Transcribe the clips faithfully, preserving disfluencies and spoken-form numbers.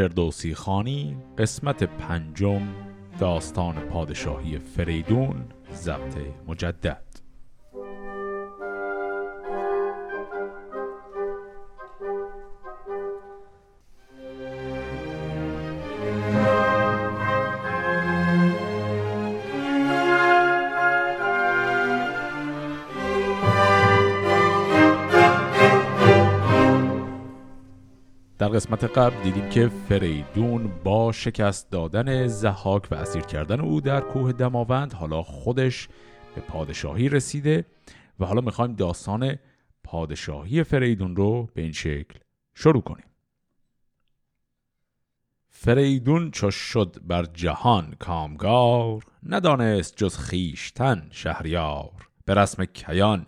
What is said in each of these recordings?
فردوسی خانی قسمت پنجم داستان پادشاهی فریدون ضبط مجدد. در قسمت قبل دیدیم که فریدون با شکست دادن زحاک و اسیر کردن او در کوه دماوند حالا خودش به پادشاهی رسیده و حالا میخوایم داستان پادشاهی فریدون رو به این شکل شروع کنیم. فریدون چو شد بر جهان کامگار، ندانست جز خیشتن شهریار. به رسم کیان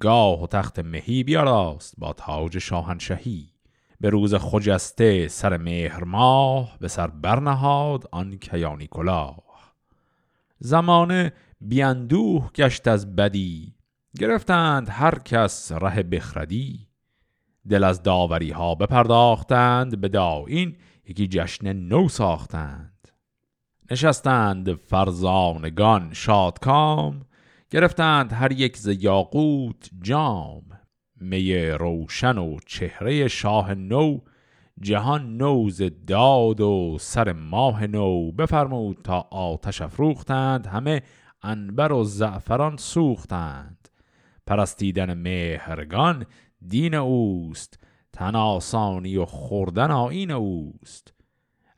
گاه و تخت مهی، بیاراست با تاج شاهنشهی. به روز خجسته سر مهرماه، به سر برنهاد آن کیانی کلاه. زمانه بیاندوه گشت از بدی، گرفتند هر کس ره بخردی. دل از داوری ها بپرداختند، به داین یکی جشن نو ساختند. نشستند فرزانگان شادکام، گرفتند هر یک ز یاقوت جام. می روشن و چهره شاه نو، جهان نوز داد و سر ماه نو. بفرمود تا آتش افروختند، همه عنبر و زعفران سوختند. پرستیدن مهرگان دین اوست، تن آسانی و خوردن آیین اوست.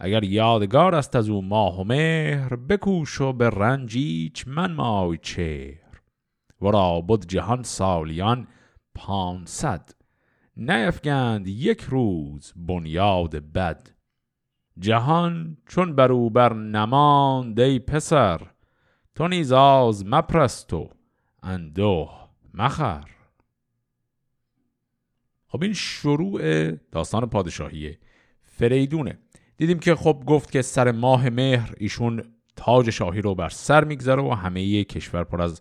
اگر یادگار است از او ماه و مهر، بکوش و به رنجیچ من مای چهر. ورا بود جهان سالیان پانصد، نیفگند یک روز بنیاد بد. جهان چون بروبر نماند ای پسر، تو نیز آز مپرست و اندوه مخر. خب این شروع داستان پادشاهی فریدونه. دیدیم که خب گفت که سر ماه مهر ایشون تاج شاهی رو بر سر میگذاره و همه کشور پر از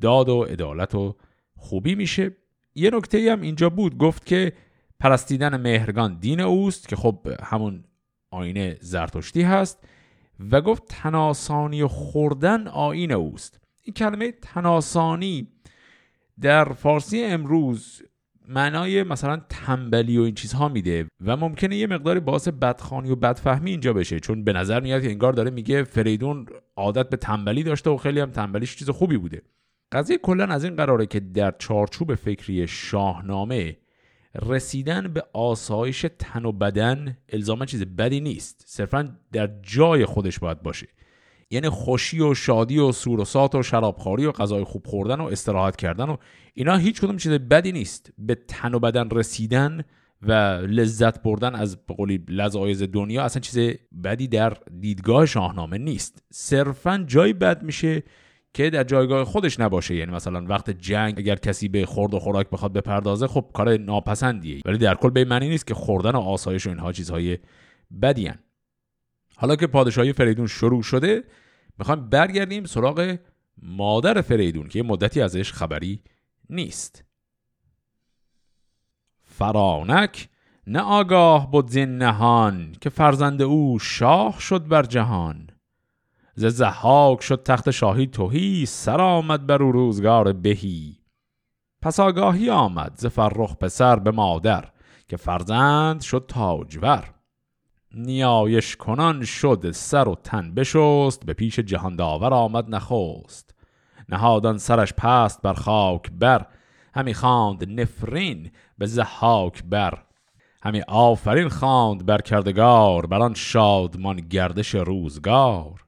داد و عدالت و خوبی میشه. یه نکته ای هم اینجا بود، گفت که پرستیدن مهرگان دین اوست، که خب همون آیین زرتشتی هست. و گفت تناسانی و خوردن آیین اوست. این کلمه تناسانی در فارسی امروز معنای مثلا تنبلی و این چیزها میده و ممکنه یه مقداری باعث بدخوانی و بدفهمی اینجا بشه، چون به نظر میاد که انگار داره میگه فریدون عادت به تنبلی داشته و خیلی هم تنبلیش چیز خوبی بوده. قضیه کلن از این قراره که در چارچوب فکری شاهنامه رسیدن به آسایش تن و بدن الزاما چیز بدی نیست، صرفا در جای خودش باید باشه. یعنی خوشی و شادی و سورسات و شرابخوری و غذای خوب خوردن و استراحت کردن و اینا هیچ کدوم چیز بدی نیست. به تن و بدن رسیدن و لذت بردن از بقولی لذایز دنیا اصلا چیز بدی در دیدگاه شاهنامه نیست، صرفا جای بد میشه که در جایگاه خودش نباشه. یعنی مثلا وقت جنگ اگر کسی به خورد و خوراک بخواد بپردازه، خب کار ناپسندیه، ولی در کل به معنی نیست که خوردن و آسایش و اینها چیزهای بدی هن. حالا که پادشاهی فریدون شروع شده، میخوایم برگردیم سراغ مادر فریدون که مدتی ازش خبری نیست. فرانک نه آگاه بود زین نهان، که فرزند او شاه شد بر جهان. ز زحاک شد تخت شاهی تهی، سر آمد بر او روزگار بهی. پس آگاهی آمد ز فرخ پسر، به مادر که فرزند شد تاجور. نیایش کنان شد سر و تن بشست، به پیش جهان داور آمد نخست. نهادان سرش پست بر خاک بر، همی خواند نفرین به زحاک بر. همی آفرین خواند بر کردگار، بر آن شادمان گردش روزگار.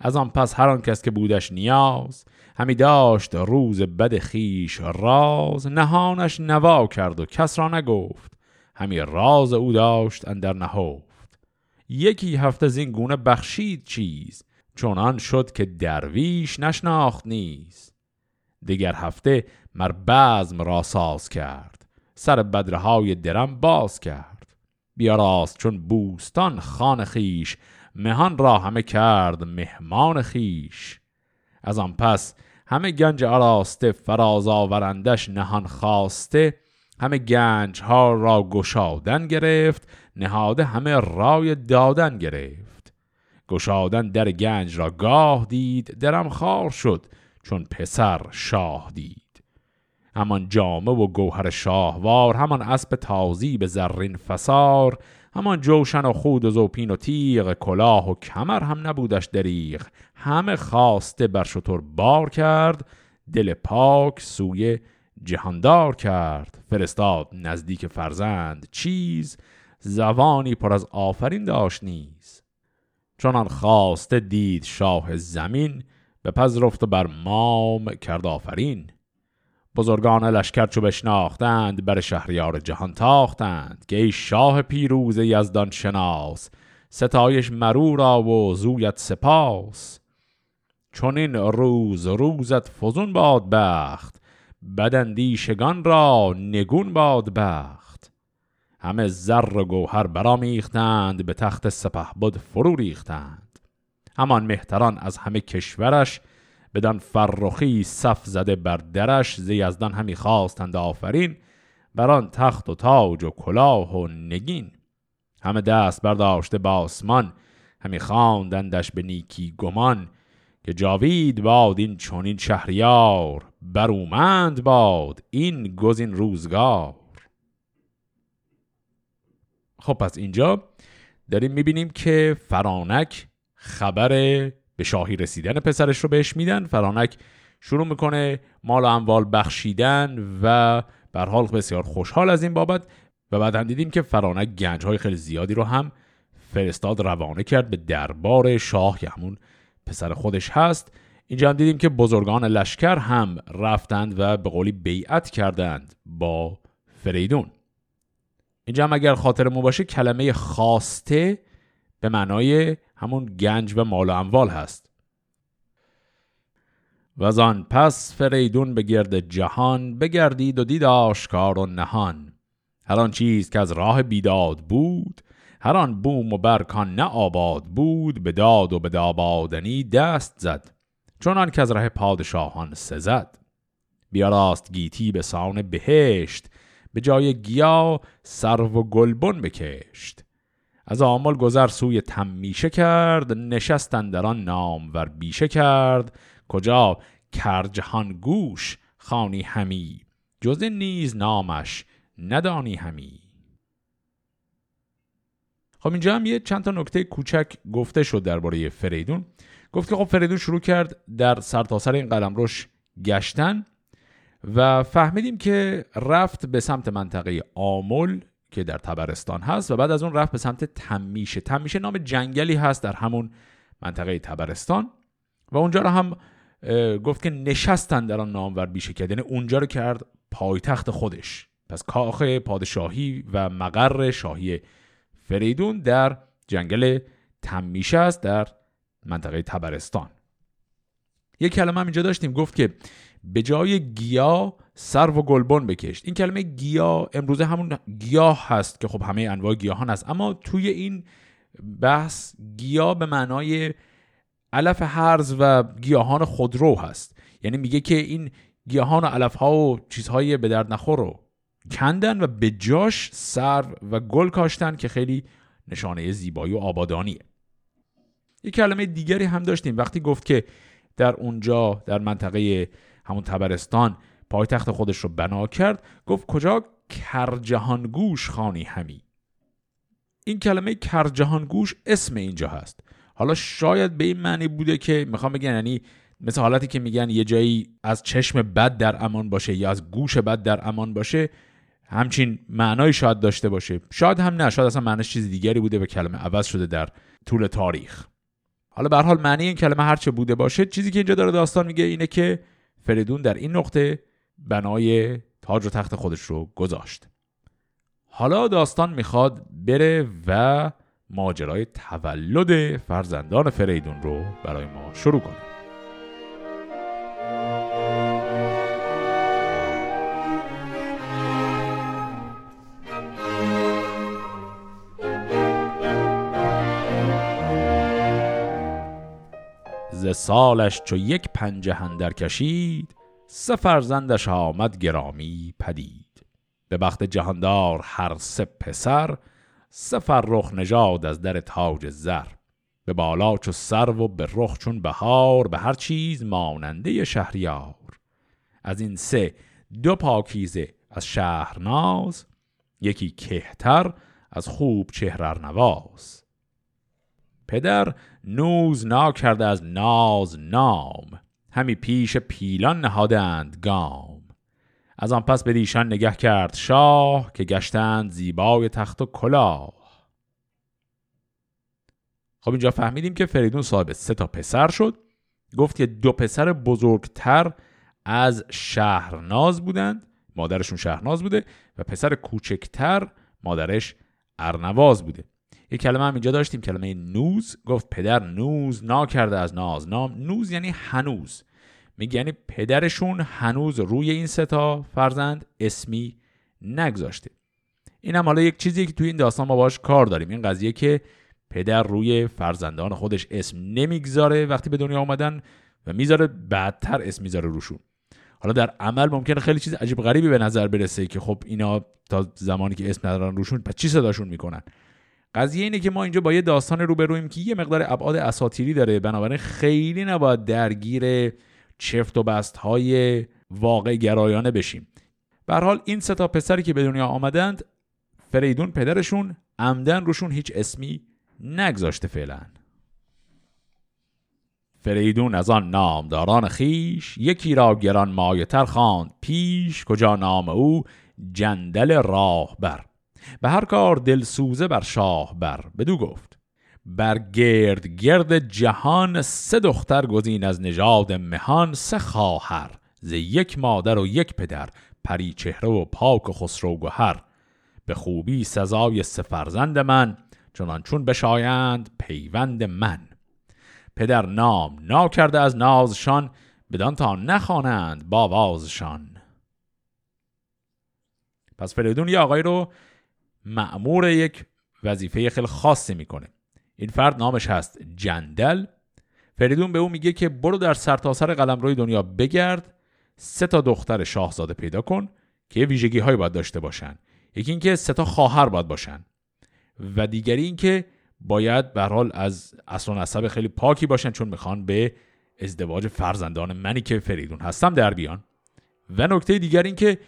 از آن پس هر آن کس که بودش نیاز، همی داشت روز بد خیش راز. نهانش نوا کرد و کس را نگفت، همی راز او داشت اندر نهفت. یکی هفته زین گونه بخشید چیز، چونان شد که درویش نشناخت نیز. دیگر هفته مر بزم را ساز کرد، سر بدرهای درم باز کرد. بیاراست چون بوستان خان خیش، مهان را همه کرد مهمان خیش. از آن پس همه گنج آراسته، فراز آورندش نهان خواسته. همه گنج ها را گشادن گرفت، نهاده همه رای دادن گرفت. گشادن در گنج را گاه دید، درم خار شد چون پسر شاه دید. همان جامه و گوهر شاهوار، همان اسب تازی به زرین فسار، همان جوشن و خود و زوپین و تیغ، کلاه و کمر هم نبودش دریغ. همه خواسته بر شتر بار کرد، دل پاک سوی جهاندار کرد. فرستاد نزدیک فرزند چیز، زبانی پر از آفرین داشت نیز. چنان خواسته دید شاه زمین، به پذرفت بر مام کرد آفرین. بزرگان لشکر چو بشناختند، بر شهریار جهان تاختند. که ای شاه پیروز یزدان شناس، ستایش مرو را و زویت سپاس. چون این روز روزت فزون باد بخت، بداندیشگان را نگون باد بخت. همه زر و گوهر برامیختند، به تخت سپهبد فرو ریختند. همان مهتران از همه کشورش، بدان فرخی صف زده بر درش. ز یزدان همی خواستند آفرین، بران تخت و تاج و کلاه و نگین. همه دست برداشته به آسمان، همی خواندندش به نیکی گمان. که جاوید باد این چنین شهریار، برومند باد این گزین روزگار. خب پس اینجا داریم میبینیم که فرانک خبر به شاهی رسیدن پسرش رو بهش میدن. فرانک شروع میکنه مال و اموال بخشیدن و به هر حال بسیار خوشحال از این بابت. و بعد هم دیدیم که فرانک گنج‌های خیلی زیادی رو هم فرستاد، روانه کرد به دربار شاه که همون پسر خودش هست. اینجا هم دیدیم که بزرگان لشکر هم رفتند و به قولی بیعت کردند با فریدون. اینجا هم اگر خاطرمون باشه کلمه خواسته به معنای همون گنج و مال و اموال هست. و زان پس فریدون به گرد جهان، بگردید و دید آشکار و نهان. هر آن چیز که از راه بیداد بود، هر آن بوم و برکان نه آباد بود. به داد و به دابادنی دست زد، چنان که از راه پادشاهان سزد. بیاراست گیتی به سان بهشت، به جای گیا سرو و گلبن بکشت. از آمل گذر سوی تمیشه کرد، نشستن در آن نامور بیشه کرد. کجا کرجهان گوش خانی همی، جز نیز نامش ندانی همی. خب اینجا هم یه چند تا نکته کوچک گفته شد درباره فریدون. گفت که خب فریدون شروع کرد در سرتاسر این قلمروش گشتن و فهمیدیم که رفت به سمت منطقه آمل که در تبرستان هست و بعد از اون رفت به سمت تمیشه. تمیشه نام جنگلی هست در همون منطقه تبرستان و اونجا رو هم گفت که نشستن در آن نامور بیشه کرد، یعنی اونجا رو کرد پایتخت خودش. پس کاخ پادشاهی و مقر شاهی فریدون در جنگل تمیشه است در منطقه تبرستان. یک کلمه هم اینجا داشتیم، گفت که به جای گیا سرو و گلبن بکشت. این کلمه گیا امروزه همون گیاه هست که خب همه انواع گیاهان هست، اما توی این بحث گیا به معنای علف هرز و گیاهان خودرو هست. یعنی میگه که این گیاهان و علفها و چیزهای به درد نخور رو کندن و به جاش سرو و گل کاشتن که خیلی نشانه زیبایی و آبادانیه. یک کلمه دیگری هم داشتیم وقتی گفت که در اونجا در منطقه همون تبرستان پایتخت خودش رو بنا کرد، گفت کجا کرجهانگوش خانی همی. این کلمه کرجهانگوش اسم اینجا هست. حالا شاید به این معنی بوده که میخوام بگن، یعنی مثل حالتی که میگن یه جایی از چشم بد در امان باشه یا از گوش بد در امان باشه، همچین معنای شاید داشته باشه. شاید هم نه، شاید اصلا معنیش چیز دیگری بوده و کلمه عوض شده در طول تاریخ. حالا به هر حال معنی این کلمه هر چه بوده باشه، چیزی که اینجا داره داستان میگه اینه که فریدون در این نقطه بنای تاج و تخت خودش رو گذاشت. حالا داستان میخواد بره و ماجرای تولد فرزندان فریدون رو برای ما شروع کنه. ز سالش چو یک پنجه اندر کشید، سه فرزندش آمد گرامی پدید. به بخت جهاندار هر سه پسر، سه فرخ نژاد از در تاج زر. به بالا چو سرو و به رخ چون بهار، به هر چیز ماننده شهریار. از این سه دو پاکیزه از شهرناز، یکی کهتر از خوب چهر ارنواز. پدر نوز نا کرده از ناز نام، همی پیش پیلان نهادند گام. از آن پس بدیشان نگه کرد شاه، که گشتند زیبای تخت و کلاه. خب اینجا فهمیدیم که فریدون صاحب سه تا پسر شد. گفت که دو پسر بزرگتر از شهرناز بودند، مادرشون شهرناز بوده، و پسر کوچکتر مادرش ارنواز بوده. یک کلمه هم اینجا داشتیم، کلمه نوز. گفت پدر نوز ناکرده از ناز نام. نوز یعنی هنوز، میگه یعنی پدرشون هنوز روی این سه تا فرزند اسمی نگذاشته. این هم حالا یک چیزی که توی این داستان ما باهاش کار داریم، این قضیه که پدر روی فرزندان خودش اسم نمیگذاره وقتی به دنیا اومدن و میذاره بعدتر اسم میذاره روشون. حالا در عمل ممکنه خیلی چیز عجیب غریبی به نظر برسه که خب اینا تا زمانی که اسم ندارن روشون پس چی صداشون میکنن؟ قضیه اینه که ما اینجا با یه داستان روبرویم که یه مقدار ابعاد اساطیری داره، بنابراین خیلی نباید درگیر چفت و بست‌های واقع گرایانه بشیم. به هر حال این سه تا پسری که به دنیا آمدند، فریدون پدرشون عمدن روشون هیچ اسمی نگذاشته فعلا. فریدون از آن نامداران خیش، یکی را گران مایه‌تر خواند پیش. کجا نام او جندل راهبر، به هر کار دلسوزه بر شاه بر. بدو گفت بر گرد گرد جهان، سه دختر گزین از نژاد مهان. سه خواهر ز یک مادر و یک پدر، پری چهره و پاک و خسرو گهر. به خوبی سزای سه فرزند من، چنان چون بشایند پیوند من. پدر نام ناکرده از نازشان، بدان تا نخوانند با آوازشان. پس فریدون یه آقای رو مأمور یک وظیفه خیلی خاصی میکنه. این فرد نامش هست جندل. فریدون به او میگه که برو در سرتاسر قلمروی دنیا بگرد، سه تا دختر شاهزاده پیدا کن که ویژگی هایی باید داشته باشن. یکی این که سه تا خواهر باید باشن، و دیگری این که باید به هر حال از اصل و نسب خیلی پاکی باشن، چون میخوان به ازدواج فرزندان منی که فریدون هستم در بیان. و نکته دیگر این که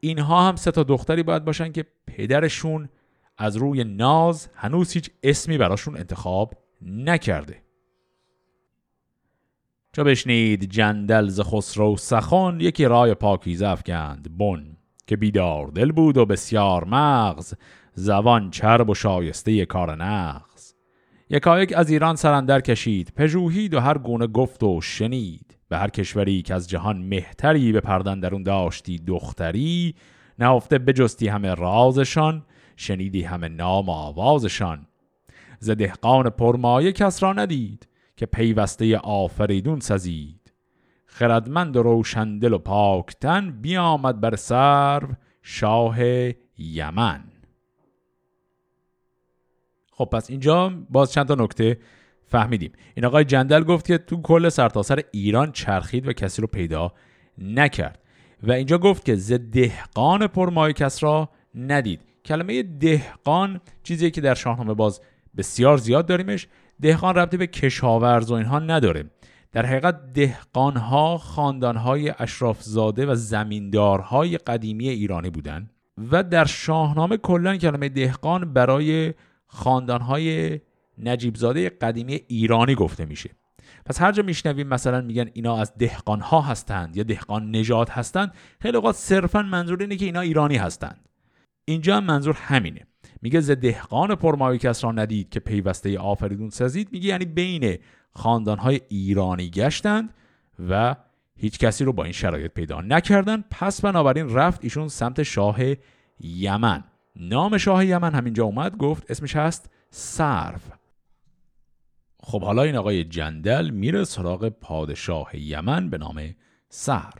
اینها هم سه تا دختری باید باشن که پدرشون از روی ناز هنوز هیچ اسمی براشون انتخاب نکرده. چو بشنید جندل ز خسرو سخن، یکی رای پاکیزه افکند بن. که بیدار دل بود و بسیار مغز، زبان چرب و شایسته کار نغز. یکایک از ایران سرندر کشید، پژوهید و هر گونه گفت و شنید. به هر کشوری که از جهان مهتری، به پردندرون داشتی دختری. نهفته بجستی همه رازشان، شنیدی همه نام و آوازشان. ز دهقان پرمایه کس را ندید، که پیوسته آفریدون سزید. خردمند و روشندل و پاکتن، بیامد بر سرو شاه یمن. خب پس اینجا باز چند تا نکته فهمیدیم. این آقای جندل گفت که تو کل سرتاسر ایران چرخید و کسی رو پیدا نکرد، و اینجا گفت که ز دهقان پرمایه کس را ندید. کلمه دهقان چیزی که در شاهنامه باز بسیار زیاد داریمش. دهقان ربطی به کشاورز و اینها نداره. در حقیقت دهقانها خاندانهای اشرافزاده و زمیندارهای قدیمی ایرانی بودن، و در شاهنامه کلا کلمه دهقان برای خاندانهای نجیبزاده قدیمی ایرانی گفته میشه. پس هر جا میشنویم مثلا میگن اینا از دهقان ها هستند یا دهقان نژاد هستند، خیلی اوقات صرفا منظور اینه که اینا ایرانی هستند. اینجا هم منظور همینه. میگه ز دهقان پرمایه کس را ندید که پیوسته آفریدون سزید. میگه یعنی بین خاندان های ایرانی گشتند و هیچ کسی رو با این شرایط پیدا نکردن. پس بنابراین رفت ایشون سمت شاه یمن. نام شاه یمن همینجا اومد، گفت اسمش هست صرف. خب حالا این آقای جندل میره سراغ پادشاه یمن به نام صرف.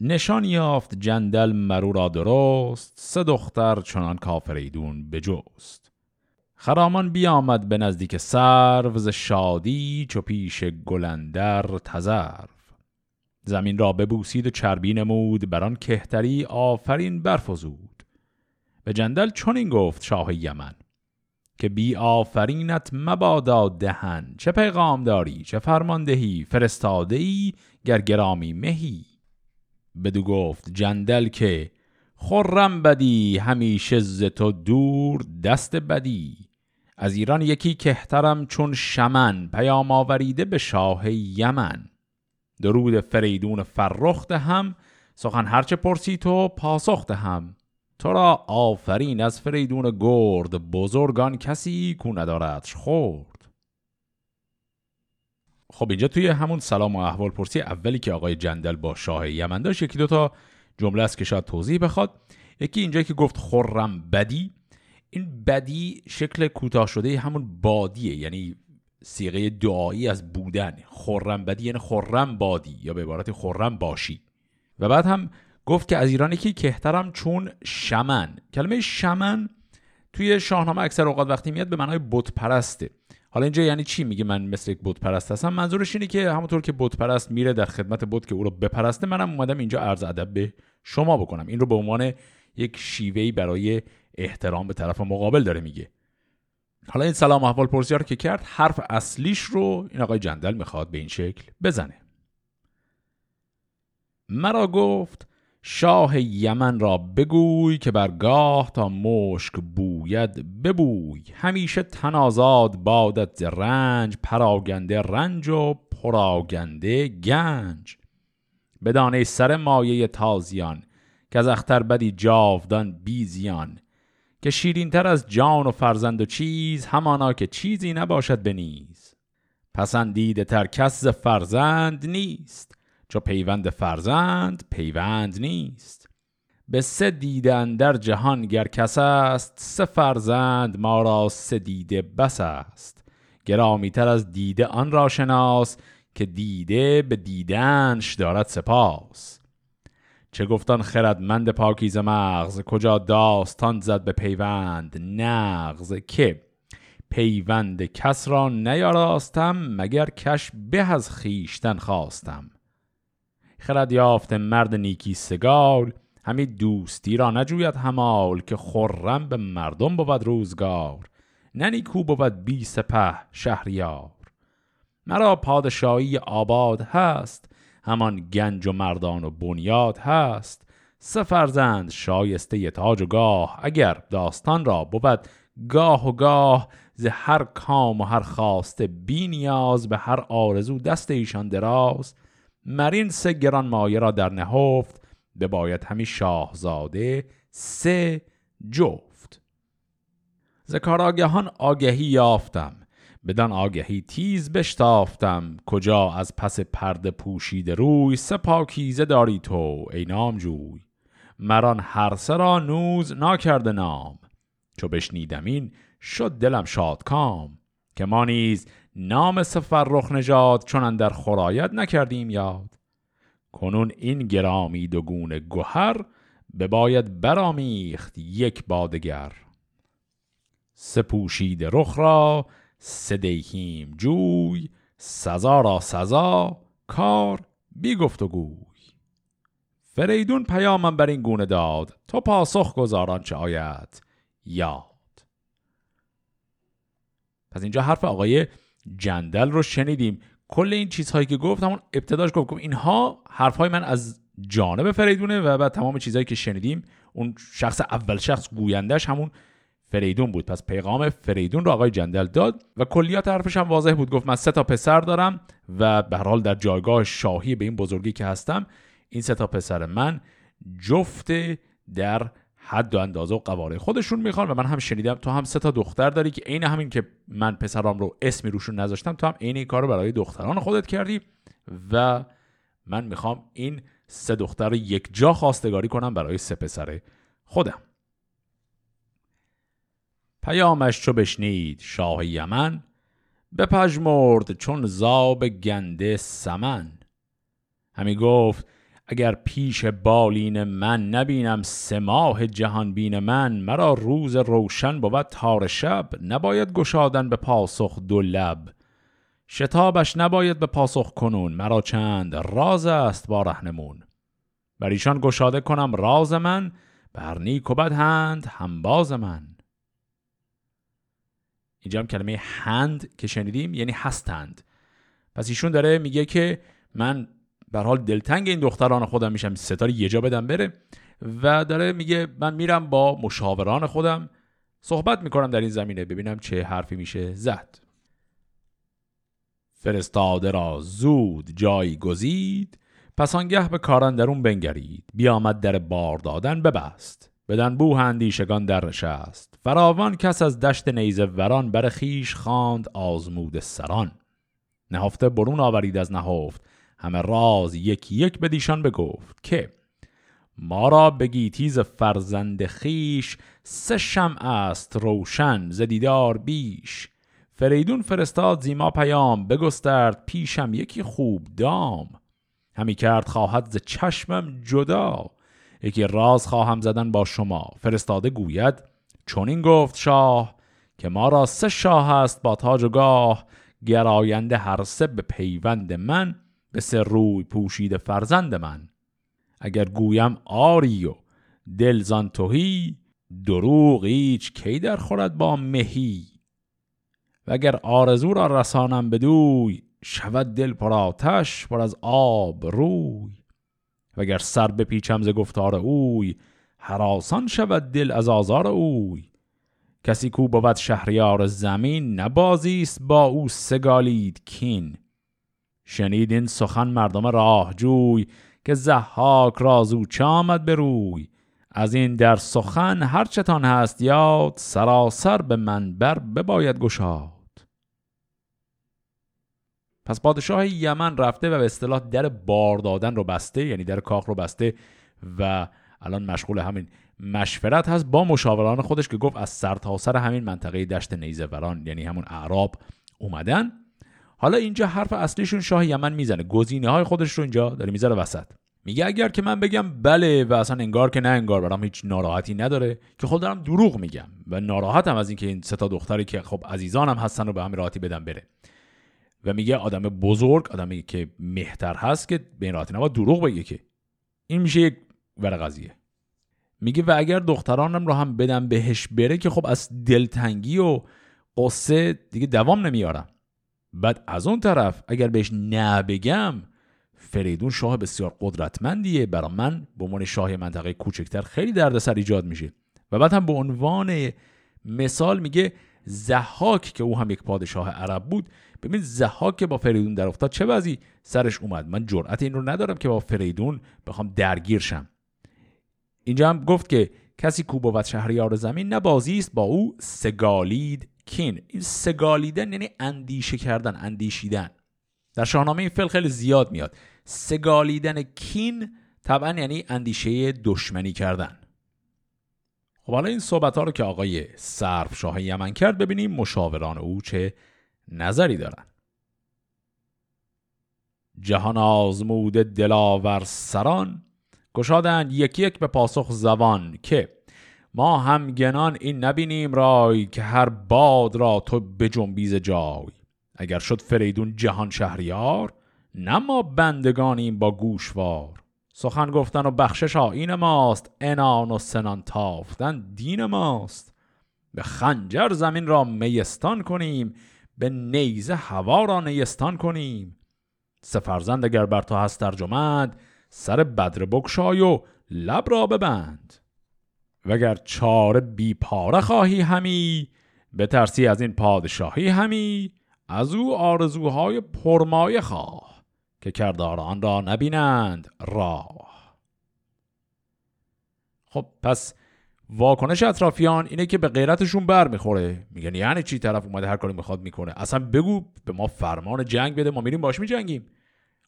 نشان یافت جندل مرو را درست، سه دختر چنان کافریدون بجوست. خرامان بیامد به نزدیک سرو، ز شادی چو پیش گلندر تزرف. زمین را ببوسید و چربی نمود، بران کهتری آفرین برفزود. به جندل چنین گفت شاه یمن که بی آفرینت مبادا دهن. چه پیغام داری چه فرماندهی، فرستاده ای گر گرامی مهی. بدو گفت جندل که خرم بدی، همیشه ز تو دور دست بدی. از ایران یکی کهترم چون شمن، پیام آوریده به شاه یمن. درود فریدون فرخت هم، سخن هرچه پرسی تو پاسخت هم. تو را آفرین از فریدون گرد، بزرگان کسی کو نداردش خورد. خب اینجا توی همون سلام و احوال پرسی اولی که آقای جندل با شاه یمن داشت یکی دو تا جمله است که شاید توضیح بخواد. یکی اینجا که گفت خرم بدی، این بدی شکل کوتاه شده همون بادیه، یعنی صیغه دعایی از بودن. خرم بدی یعنی خرم بادی، یا به عبارت خرم باشی. و بعد هم گفت که از ایران یکی کهترم چون شمن. کلمه شمن توی شاهنامه اکثر اوقات وقتی میاد به معنای بت پرسته. حالا اینجا یعنی چی میگه من مثل یک بت پرست هستم؟ منظورش اینه که همونطور که بت پرست میره در خدمت بت که او رو بپرسته، منم اومدم اینجا عرض ادب به شما بکنم. این رو به عنوان یک شیوهی برای احترام به طرف مقابل داره میگه. حالا این سلام احوال پرسی رو که کرد، حرف اصلیش رو این آقای جندل میخواد به این شکل بزنه. مرا گفت شاه یمن را بگوی، که برگاه تا مشک بوید ببوی. همیشه تنازاد بادت رنج، پراگنده رنج و پراگنده گنج. بدانه سر مایه تازیان، که از اختر بدی جاودان بیزیان. که شیرین تر از جان و فرزند و چیز، همانا که چیزی نباشد به نیز. پسندیده تر کس ز فرزند نیست، چو پیوند فرزند پیوند نیست. به سه دیده اندر جهان گر کس است، سه فرزند ما را سه دیده بس است. گرامی تر از دیده آن را شناس، که دیده به دیدنش دارد سپاس. چه گفتان خردمند پاکیزه مغز، کجا داستان زد به پیوند نغز. که پیوند کس را نیاراستم، مگر کش به از خیشتن خواستم. خرد یافت مرد نیکی سگال، همی دوستی را نجوید همال. که خرم به مردم بود روزگار، نه نیکو بود بی سپه شهریار. مرا پادشاهی آباد هست، همان گنج و مردان و بنیاد هست. سه فرزند شایسته تاج و گاه، اگر داستان را بود گاه و گاه. ز هر کام و هر خواسته بی نیاز، به هر آرزو دست ایشان دراز. مرین سه گران مایه را در نهفت، به باید همی شاهزاده سه جفت. ز کاراگهان آگهی یافتم، بدان آگهی تیز بشتافتم. کجا از پس پرده پوشیده روی، سه پاکیزه داری تو ای نامجوی. مران هر سه را نوز ناکرده نام، چو بشنیدم این شد دلم شادکام. که ما نیز نام فرخ نژاد، چون اندر خرایت نکردیم یاد. کنون این گرامی دو گونه گوهر، بباید برامیخت یک بادگر. سپوشید رخ را سدیهیم جوی، سزا را سزا کار بی گفت و گوی. فریدون پیامم بر این گونه داد، تو پاسخ گزاران چه آید یاد. پس اینجا حرف آقای جندل رو شنیدیم. کل این چیزهایی که گفت همون ابتداش گفت که اینها حرفهای من از جانب فریدونه، و بعد تمام چیزهایی که شنیدیم اون شخص اول شخص گویندش همون فریدون بود. پس پیغام فریدون رو آقای جندل داد و کلیات حرفش هم واضح بود. گفت من سه تا پسر دارم و به هر حال در جایگاه شاهی به این بزرگی که هستم، این سه تا پسر من جفت در حد و اندازه و قواره خودشون میخوان. و من هم شنیدم تو هم سه تا دختر داری که عین همین که من پسرام رو اسمی روشون نذاشتم، تو هم عین این کارو برای دختران خودت کردی و من میخوام این سه دختر رو یک جا خواستگاری کنم برای سه پسر خودم. پیامش چو بشنید شاه یمن، بپژمرد چون زاب گنده سمن. همی گفت اگر پیش بالین من، نبینم سه ماه جهان بین من. مرا روز روشن بود تار شب، نباید گشادن به پاسخ دو لب. شتابش نباید به پاسخ کنون، مرا چند راز است با رهنمون. بر ایشان گشاده کنم راز من، بر نیک و بد هند همباز من. اینجا هم کلمه هند که شنیدیم یعنی هستند. پس ایشون داره میگه که من به هر حال دلتنگ این دختران خودم میشم، ستاره یه جا بدم بره، و داره میگه من میرم با مشاوران خودم صحبت میکنم در این زمینه، ببینم چه حرفی میشه زد. فرستاده را زود جای گزید، پس آنگه به کار اندرون بنگرید. بیامد در بار دادن ببست، بدن بو اندیشگان در نشست. فراوان کس از دشت نیزه وران، بر خویش خواند آزموده سران. نهفته برون آورید از نهفت، همه راز یک یک به دیشان بگفت. که ما را بگیتیز فرزند خویش، سه شمع است روشن ز دیدار بیش. فریدون فرستاد زیما پیام، بگسترد پیشم یکی خوب دام. همی کرد خواهد ز چشمم جدا، یکی راز خواهم زدن با شما. فرستاده گوید چون این گفت شاه، که ما را سه شاه است با تاج و گاه. گراینده هر سه به پیوند من، به سر روی پوشید فرزند من. اگر گویم آری و دل زان تهی، دروغ ایچ کی در خورد با مهی. و اگر آرزو را رسانم بدوی، شود دل پر آتش پر از آب روی. و اگر سر به پیچم ز گفتار اوی، هراسان شود دل از آزار اوی. کسی کو بود شهریار زمین، نبازیست با او سگالید کین. شنید این سخن مردم راه جوی، که زحاک رازو چه آمد بروی. از این در سخن هرچتان هست یاد، سراسر به منبر بباید گشاد. پس پادشاه یمن رفته و به اصطلاح در بار دادن رو بسته، یعنی در کاخ رو بسته و الان مشغول همین مشورت هست با مشاوران خودش که گفت از سر تا سر همین منطقه دشت نیزه وران، یعنی همون اعراب اومدن. حالا اینجا حرف اصلیشون شاه یمن میزنه، گزینه های خودش رو اینجا داره میذاره وسط. میگه اگر که من بگم بله و اصلا انگار که نه انگار، برام هیچ ناراحتی نداره که خود دارم دروغ میگم و ناراحتم از اینکه این سه تا دختری که خب عزیزانم هستن رو به همین راحتی بدم بره. و میگه آدم بزرگ، آدمی که مهتر هست، که به این راحتی نباید دروغ بگه، که این میشه یک ور قضیه. میگه و اگر دخترانم رو هم بدم بهش بره، که خب از دلتنگی و قصه دیگه دوام نمیارم. بعد از اون طرف اگر بهش نبگم، فریدون شاه بسیار قدرتمندیه، برای من به عنوان شاه منطقه کوچکتر خیلی دردسر ایجاد میشه. و بعد هم به عنوان مثال میگه زحاک که او هم یک پادشاه عرب بود، ببین زحاک که با فریدون در افتاد چه وضعی سرش اومد. من جرأت این رو ندارم که با فریدون بخوام درگیر شم. اینجا هم گفت که کسی کو بود شهریار زمین، نبازی است با او سگالید کین. این سگالیدن یعنی اندیشه کردن، اندیشیدن. در شاهنامه این فعل خیلی زیاد میاد. سگالیدن کین طبعا یعنی اندیشه دشمنی کردن. خب حالا این صحبت‌ها رو که آقای صرف شاه یمن کرد، ببینیم مشاوران او چه نظری دارن. جهان آزموده دلاور سران، گشادند یکی یک به پاسخ زبان. که ما همگنان این نبینیم رای، که هر باد را تو بجنبیز جای. اگر شد فریدون جهان شهریار، نه ما بندگانیم با گوشوار. سخن گفتن و بخشش آیین ماست، انان و سنان تافتن دین ماست. به خنجر زمین را میستان کنیم، به نیزه هوا را نیستان کنیم. سه فرزند اگر بر تو هست ترجمند، سر بدر بکشای و لب را ببند. وگر چاره بی پاره خواهی همی، بترسی از این پادشاهی همی. از او آرزوهای پرمایه خواه، که کرداران را نبینند راه. خب پس واکنش اطرافیان اینه که به غیرتشون بر میخوره، میگن یعنی چی طرف اومده هر کاری میخواد میکنه، اصلا بگو به ما فرمان جنگ بده ما میریم باش میجنگیم.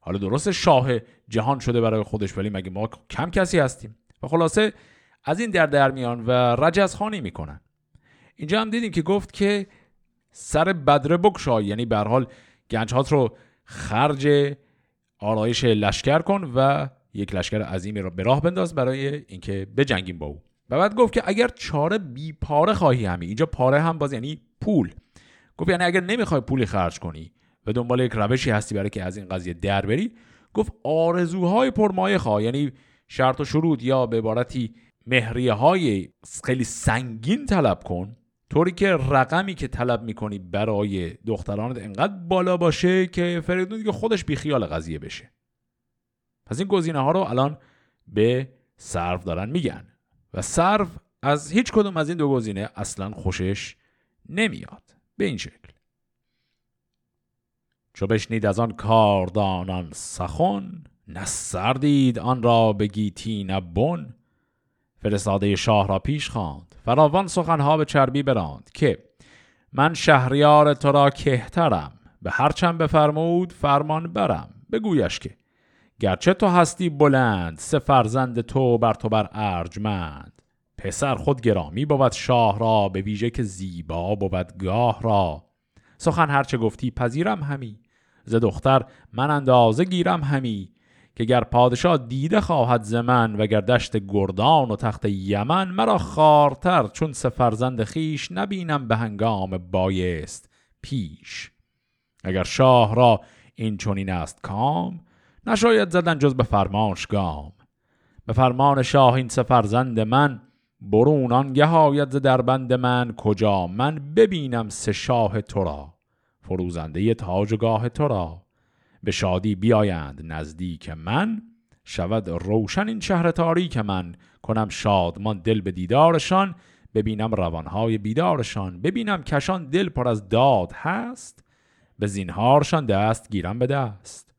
حالا درست شاه جهان شده برای خودش، ولی مگه ما کم کسی هستیم؟ و خلاصه از این در در میان و رجزخوانی میکنن. اینجا هم دیدیم که گفت که سر بدره بکشای، یعنی به هر حال گنجهات رو خرج آرایش لشکر کن و یک لشکر عظیمی رو به راه بنداز برای اینکه بجنگیم با او. و بعد گفت که اگر چاره بی پاره خواهی همی، اینجا پاره هم باز یعنی پول. گفت یعنی اگر نمیخوای پولی خرج کنی به دنبال یک روشی هستی برای که از این قضیه در بری؟ گفت آرزوهای پرمایه‌خواه، یعنی شرط و شروط یا به عبارتی مهریه‌های خیلی سنگین طلب کن، طوری که رقمی که طلب میکنی برای دخترانت انقدر بالا باشه که فریدون دیگه خودش بیخیال قضیه بشه. پس این گزینه ها رو الان به صرف دارن میگن و صرف از هیچ کدوم از این دو گزینه اصلا خوشش نمیاد. به این شکل: چو بشنید از آن کاردانان سخن، نه سردید آن را به گیتی نه بن. فرستاده شاه را پیش خواند، فراوان سخنها به چربی براند که من شهریار تو را کهترم، به هرچند بفرمود فرمان برم. بگویش که گرچه تو هستی بلند، سه فرزند تو بر تو بر ارجمند. پسر خود گرامی بود شاه را، به ویژه که زیبا بود گاه را. سخن هرچه گفتی پذیرم همی، ز دختر من اندازه گیرم همی. که گر پادشاه دیده خواهد ز من، و گر دشت گردان و تخت یمن، مرا خارتر چون سه فرزند خیش، نبینم به هنگام بایست پیش. اگر شاه را این چنین است کام، نشاید زدن جز به فرمانش گام. به فرمان شاه این سه فرزند من، برون آنگه آید ز دربند من. کجا من ببینم سه شاه تو را، فروزنده تاج و گاه تو را. به شادی بیایند نزدیک من، شود روشن این شهر تاریک من. کنم شادمان دل به دیدارشان، ببینم روانهای بیدارشان. ببینم کشان دل پر از داد هست، به زینهارشان دست گیرم به دست.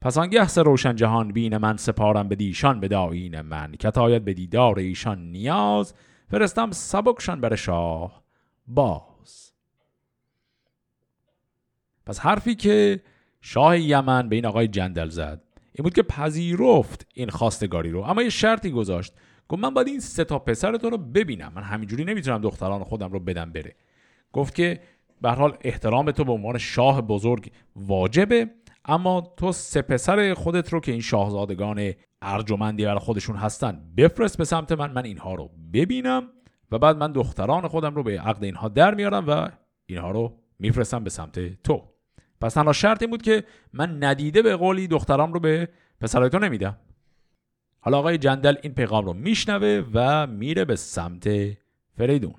پس آنگه سه روشن جهان بین من، سپارم به دیشان به داین من. کتاید به دیدار ایشان نیاز، فرستم سبکشان بر شاه باز. پس حرفی که شاه یمن به این آقای جندل زد این بود که پذیرفت این خواستگاری رو، اما یه شرطی گذاشت. گفت من باید این سه تا پسرتو رو ببینم، من همینجوری نمیتونم دختران خودم رو بدم بره. گفت که به هر حال احترام تو به عنوان شاه بزرگ واجبه، اما تو سه پسر خودت رو که این شاهزادگان ارجمندی برای خودشون هستن بفرست به سمت من، من اینها رو ببینم و بعد من دختران خودم رو به عقد اینها در میارم و اینها رو میفرستم به سمت تو. پس تنها شرط این بود که من ندیده به قولی دخترام رو به پسرای تو نمیدم. حالا آقای جندل این پیغام رو میشنوه و میره به سمت فریدون.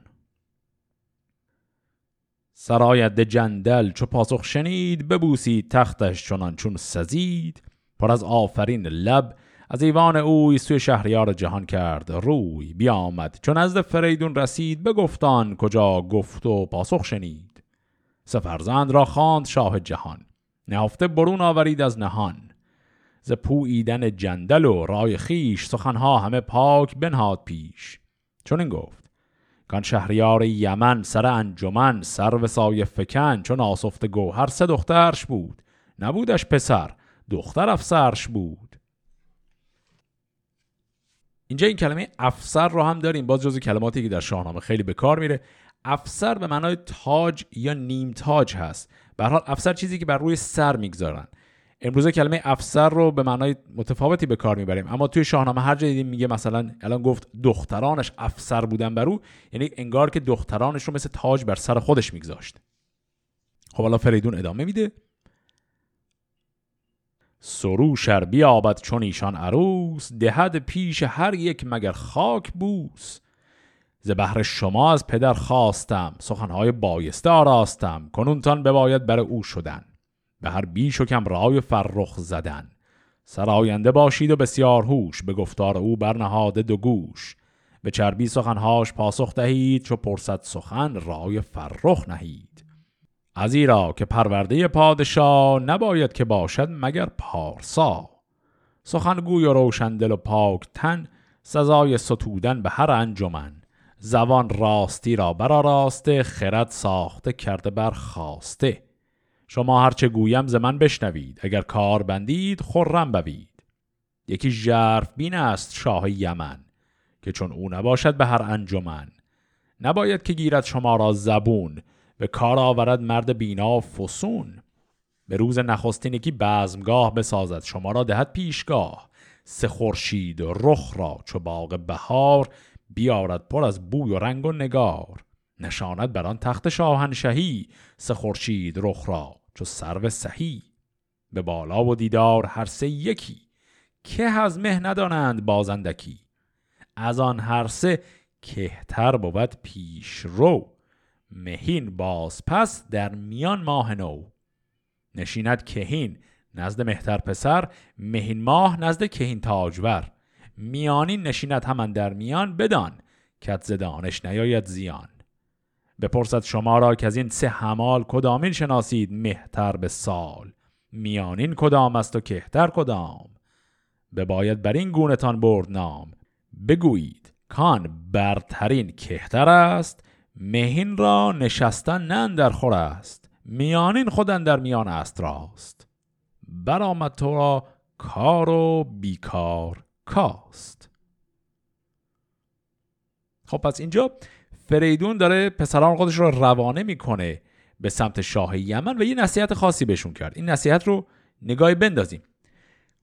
سرایت جندل چو پاسخ شنید، ببوسید تختش چنان چون سزید. پر از آفرین لب از ایوان اوی، سوی شهریار جهان کرد روی. بیامد چون نزد فریدون رسید، بگفتان کجا گفت و پاسخ شنید. سه فرزند را خواند شاه جهان، نهفته برون آورید از نهان. ز پوییدن جندل و رای خیش، سخنها همه پاک بنهاد پیش. چون این گفت کان شهریار یمن، سر انجمن سرو سایه فکن. چون آسفت گوهر سه دخترش بود، نبودش پسر دختر افسرش بود. اینجا این کلمه افسر رو هم داریم، باز جزو کلماتی که در شاهنامه خیلی به کار میره. افسر به معنای تاج یا نیم تاج هست. به هر حال افسر چیزی که بر روی سر میگذارن. امروزه کلمه افسر رو به معنای متفاوتی به کار میبریم، اما توی شاهنامه هر جا دیدیم میگه مثلا الان گفت دخترانش افسر بودن بر او، یعنی انگار که دخترانش رو مثل تاج بر سر خودش میگذاشت. خب حالا فریدون ادامه میده. سروش ار بیابد چون ایشان عروس، دهد پیش هر یک مگر خاک بوس. ز بهر شما از پدر خواستم، سخنهای بایسته آراستم. کنونتان بباید بر او شدن، به هر بیش و کم رای فرخ زدن. سراینده باشید و بسیار هوش، به گفتار او برنهاده دو گوش. به چربی سخنهاش پاسخ دهید، چو پرسد سخن رای فرخ نهید. از ایرا که پرورده پادشاه، نباید که باشد مگر پارسا. سخنگوی و روشندل و پاک تن، سزای ستودن به هر انجمن. زبان راستی را برا راسته، خرد ساخته کرده برخاسته. شما هرچه گویم ز من بشنوید، اگر کار بندید خرم بوید. یکی ژرف بین است شاه یمن، که چون او نباشد به هر انجمن. نباید که گیرد شما را زبون، به کار آورد مرد بینا فسون. به روز نخستین یکی بزمگاه بسازد، شما را دهد پیشگاه. سه خورشید رخ را چو باغ بهار، بیارد پر از بوی و رنگ و نگار. نشاند بران تخت شاهنشهی، سه خورشید رخ را چو سرو سهی به بالا و دیدار هر سه یکی که از مه ندانند بازندکی از آن هر سه کهتر بود پیش رو مهین باز پس در میان ماه نو نشیند کهین نزد مهتر پسر مهین ماه نزد کهین تاجور میانی نشیند همان در میان بدان کت ز دانش نیاید زیان بپرسد شما را که از این سه همال کدامین شناسید مهتر به سال میانین کدام است و کهتر کدام بباید بر این گونتان برد نام بگویید کان برترین کهتر است مهین را نشستن نه اندر خور است میانین خود اندر میان است راست برآمد تو را کار و بیکار کاست. خب پس اینجا فریدون داره پسران خودش رو روانه میکنه به سمت شاه یمن و یه نصیحت خاصی بهشون کرد. این نصیحت رو نگاهی بندازیم.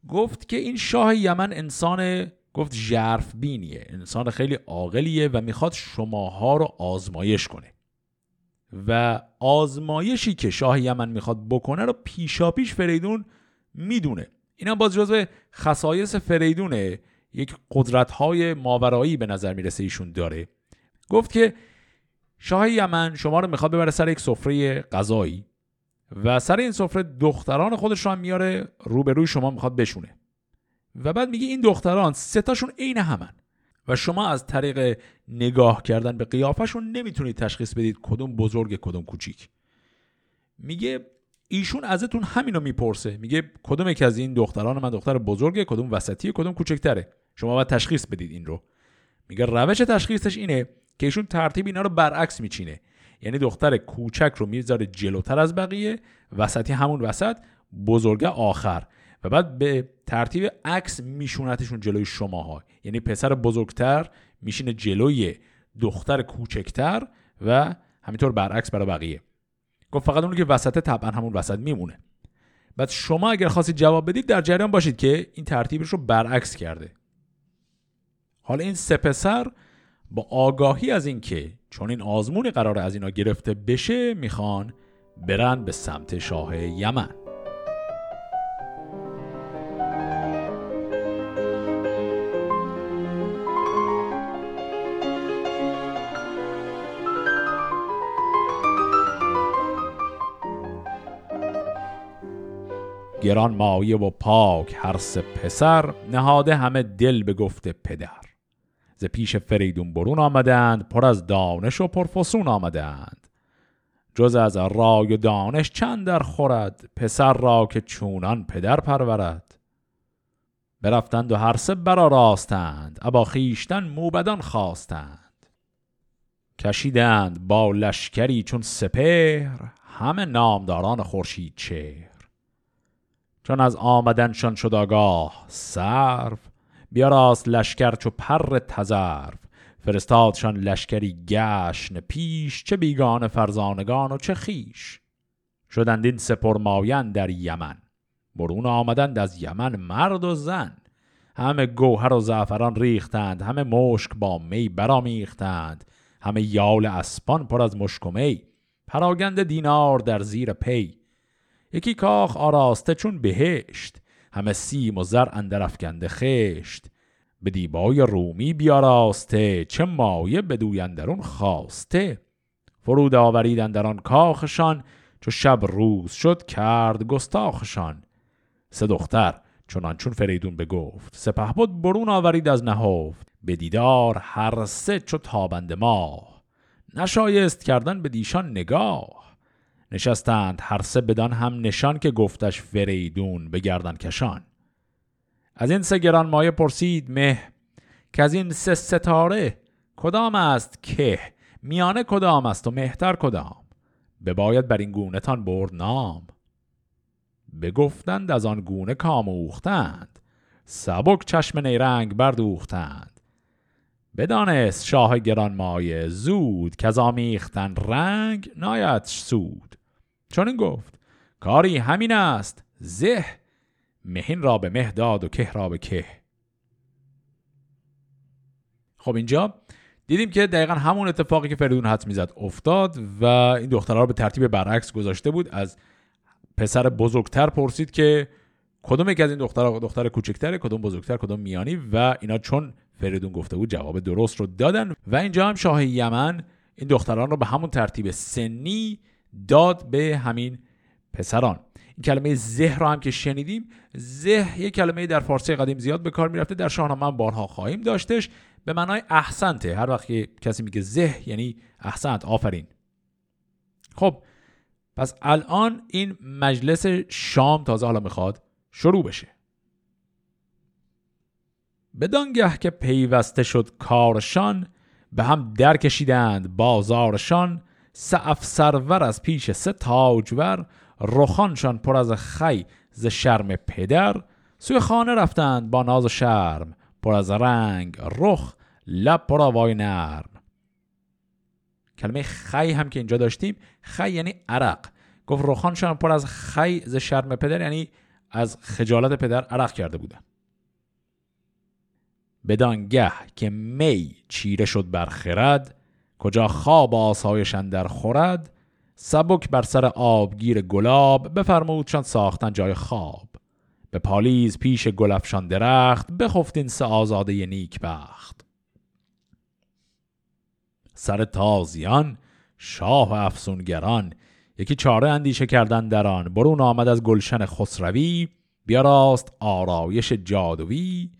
گفت که این شاه یمن انسان گفت ژرف بینیه، انسان خیلی عاقلیه و میخواد شماها رو آزمایش کنه و آزمایشی که شاه یمن میخواد بکنه رو پیشاپیش فریدون میدونه. اینا باز جزو خصایص فریدونه، یک قدرت‌های ماورایی به نظر میرسه ایشون داره. گفت که شاه یمن شما رو میخواد ببره سر یک سفره غذایی و سر این سفره دختران خودش رو هم میاره روبروی شما میخواد بشونه و بعد میگه این دختران سه تاشون عین همن و شما از طریق نگاه کردن به قیافشون نمیتونید تشخیص بدید کدوم بزرگ کدوم کوچیک. میگه ایشون ازتون همینو میپرسه، میگه کدوم یک از این دختران من دختر بزرگه، کدوم وسطیه، کدوم کوچکتره، شما باید تشخیص بدید این رو. میگه روش تشخیصش اینه که ایشون ترتیب اینا رو برعکس میچینه، یعنی دختر کوچک رو میذاره جلوتر از بقیه، وسطی همون وسط، بزرگ آخر و بعد به ترتیب عکس میشونتشون جلوی شماها، یعنی پسر بزرگتر میشینه جلوی دختر کوچکتر و همینطور برعکس برای بقیه. گفت فقط اون که وسطه طبعا همون وسط میمونه. بعد شما اگر خواستید جواب بدید در جریان باشید که این ترتیبش رو برعکس کرده. حالا این سه پسر با آگاهی از این که چون این آزمون قراره از اینا گرفته بشه میخوان برن به سمت شاه یمن. گران مایه و پاک هر سه پسر نهاده همه دل به گفت پدر ز پیش فریدون برون آمدند پر از دانش و پرفسون آمدند جز از رای و دانش چند در خورد پسر را که چونان پدر پرورد برفتند و هر سه برا راستند ابا خیشتن موبدان خواستند کشیدند با لشکری چون سپهر همه نامداران خورشید چهر چون از آمدنشان شد آگاه صرف بیاراست لشکر چو پر تزرف فرستادشان لشکری گشن پیش چه بیگان فرزانگان و چه خیش شدند این سپرمایان در یمن برون آمدند از یمن مرد و زن همه گوهر و زعفران ریختند همه مشک با می برامیختند همه یال اسپان پر از مشک و می پراگند دینار در زیر پی یکی کاخ آراسته چون بهشت همه سیم و زر اندر افکنده خشت به دیبای رومی بیاراسته چه مایه بدوی اندرون خواسته فرود آورید اندران کاخشان چو شب روز شد کرد گستاخشان سه دختر چنان چون فریدون بگفت سپهبد برون آورید از نهفت به دیدار هر سه چو تابنده ماه نشایست کردن به دیشان نگاه نشستند هر سه بدان هم نشان که گفتش فریدون به گردن کشان از این سه گران مایه پرسید مه که از این سه ستاره کدام است که میانه کدام است و مهتر کدام بباید بر این گونه تان برد نام بگفتند از آن گونه کاموختند سبک چشم نیرنگ بردوختند بدانست شاه گران مایه زود که از آمیختن رنگ ناید سود چون این گفت کاری همین است زه مهین را به مه داد و که را به که. خب اینجا دیدیم که دقیقا همون اتفاقی که فریدون حد میزد افتاد و این دخترها رو به ترتیب برعکس گذاشته بود، از پسر بزرگتر پرسید که کدوم یک از این دخترها دختر کوچکتره، کدوم بزرگتر، کدوم میانی و اینا، چون فریدون گفته بود جواب درست رو دادن. و اینجا هم شاه یمن این دختران رو به همون ترتیب سنی داد به همین پسران. این کلمه زه رو هم که شنیدیم، زه یک کلمه در فارسی قدیم زیاد به کار میرفته، در شاهنامه هم بارها خواهیم داشتش، به معنای احسنته. هر وقت که کسی میگه زه یعنی احسنت، آفرین. خب پس الان این مجلس شام تازه حالا میخواد شروع بشه. بدانگه که پیوسته شد کارشان، به هم در کشیدند بازارشان، سه افسرور از پیش سه تاجور، رخانشان پر از خی ز شرم پدر، سوی خانه رفتند با ناز و شرم، پر از رنگ رخ لب پر آوای نرم. کلمه خی هم که اینجا داشتیم، خی یعنی عرق. گفت رخانشان پر از خی ز شرم پدر، یعنی از خجالت پدر عرق کرده بودن. بدانگه که می چیره شد بر خرد، کجا خواب آسایش اندر خورد، سبک بر سر آبگیر گلاب، بفرمودشان ساختن جای خواب. به پالیز پیش گلفشان درخت، بخفتین سه آزاده نیک بخت. سر تازیان شاه افسونگران، یکی چاره اندیشه کردن دران، برون آمد از گلشن خسروی، بیاراست آرایش جادوی،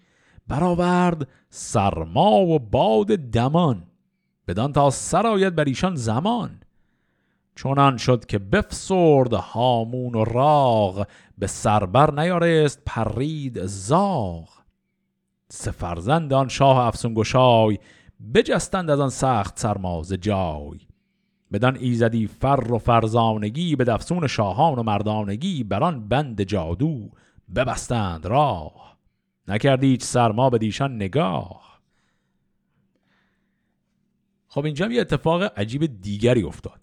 برآورد سرما و باد دمان، بدان تا سرایت بر ایشان زمان. چونان شد که بفسرد هامون و راغ، به سربر نیارست پرید زاغ. سه فرزند آن شاه افسونگشای، بجستند از آن سخت سرماز جای. بدان ایزدی فر و فرزانگی، به دفسون شاهان و مردانگی، بران بند جادو ببستند راه، نکردی هیچ سرما به دیشان نگاه. خب اینجا یه اتفاق عجیب دیگری افتاد.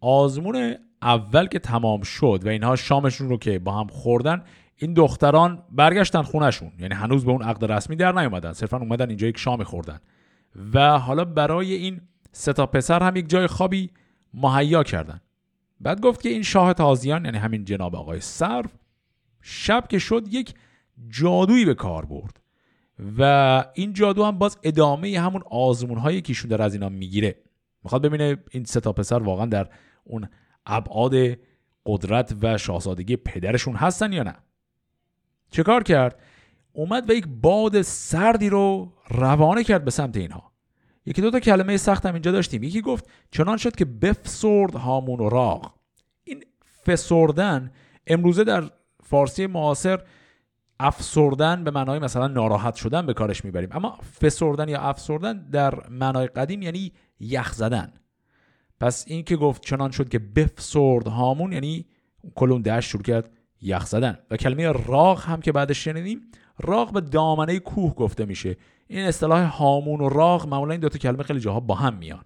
آزمون اول که تمام شد و اینها شامشون رو که با هم خوردن، این دختران برگشتن خونهشون، یعنی هنوز به اون عقد رسمی در نیومدن، صرفا اومدن اینجا یک شام خوردن. و حالا برای این سه تا پسر هم یک جای خوابی مهیا کردن. بعد گفت که این شاه تازیان، یعنی همین جناب آقای صرف، شب که شد یک جادویی به کار برد و این جادو هم باز ادامه همون آزمون‌هایی که ایشون در از اینا میگیره، میخواد ببینه این سه تا پسر واقعا در اون ابعاد قدرت و شاهزادگی پدرشون هستن یا نه. چه کار کرد؟ اومد و یک باد سردی رو روانه کرد به سمت اینها. یکی دو تا کلمه سخت هم اینجا داشتیم. یکی گفت چنان شد که بفسرد هامون و راغ. این فسردن امروزه در فارسی معاصر افسردن به معنای مثلا ناراحت شدن به کارش میبریم، اما فسردن یا افسردن در معنای قدیم یعنی یخ زدن. پس این که گفت چنان شد که بفسرد هامون، یعنی کلون دشت شروع کرد یخ زدن. و کلمه راغ هم که بعدش شنیدیم، راغ به دامنه کوه گفته میشه. این اصطلاح هامون و راغ معمولا این دوتا کلمه خیلی جاها با هم میان.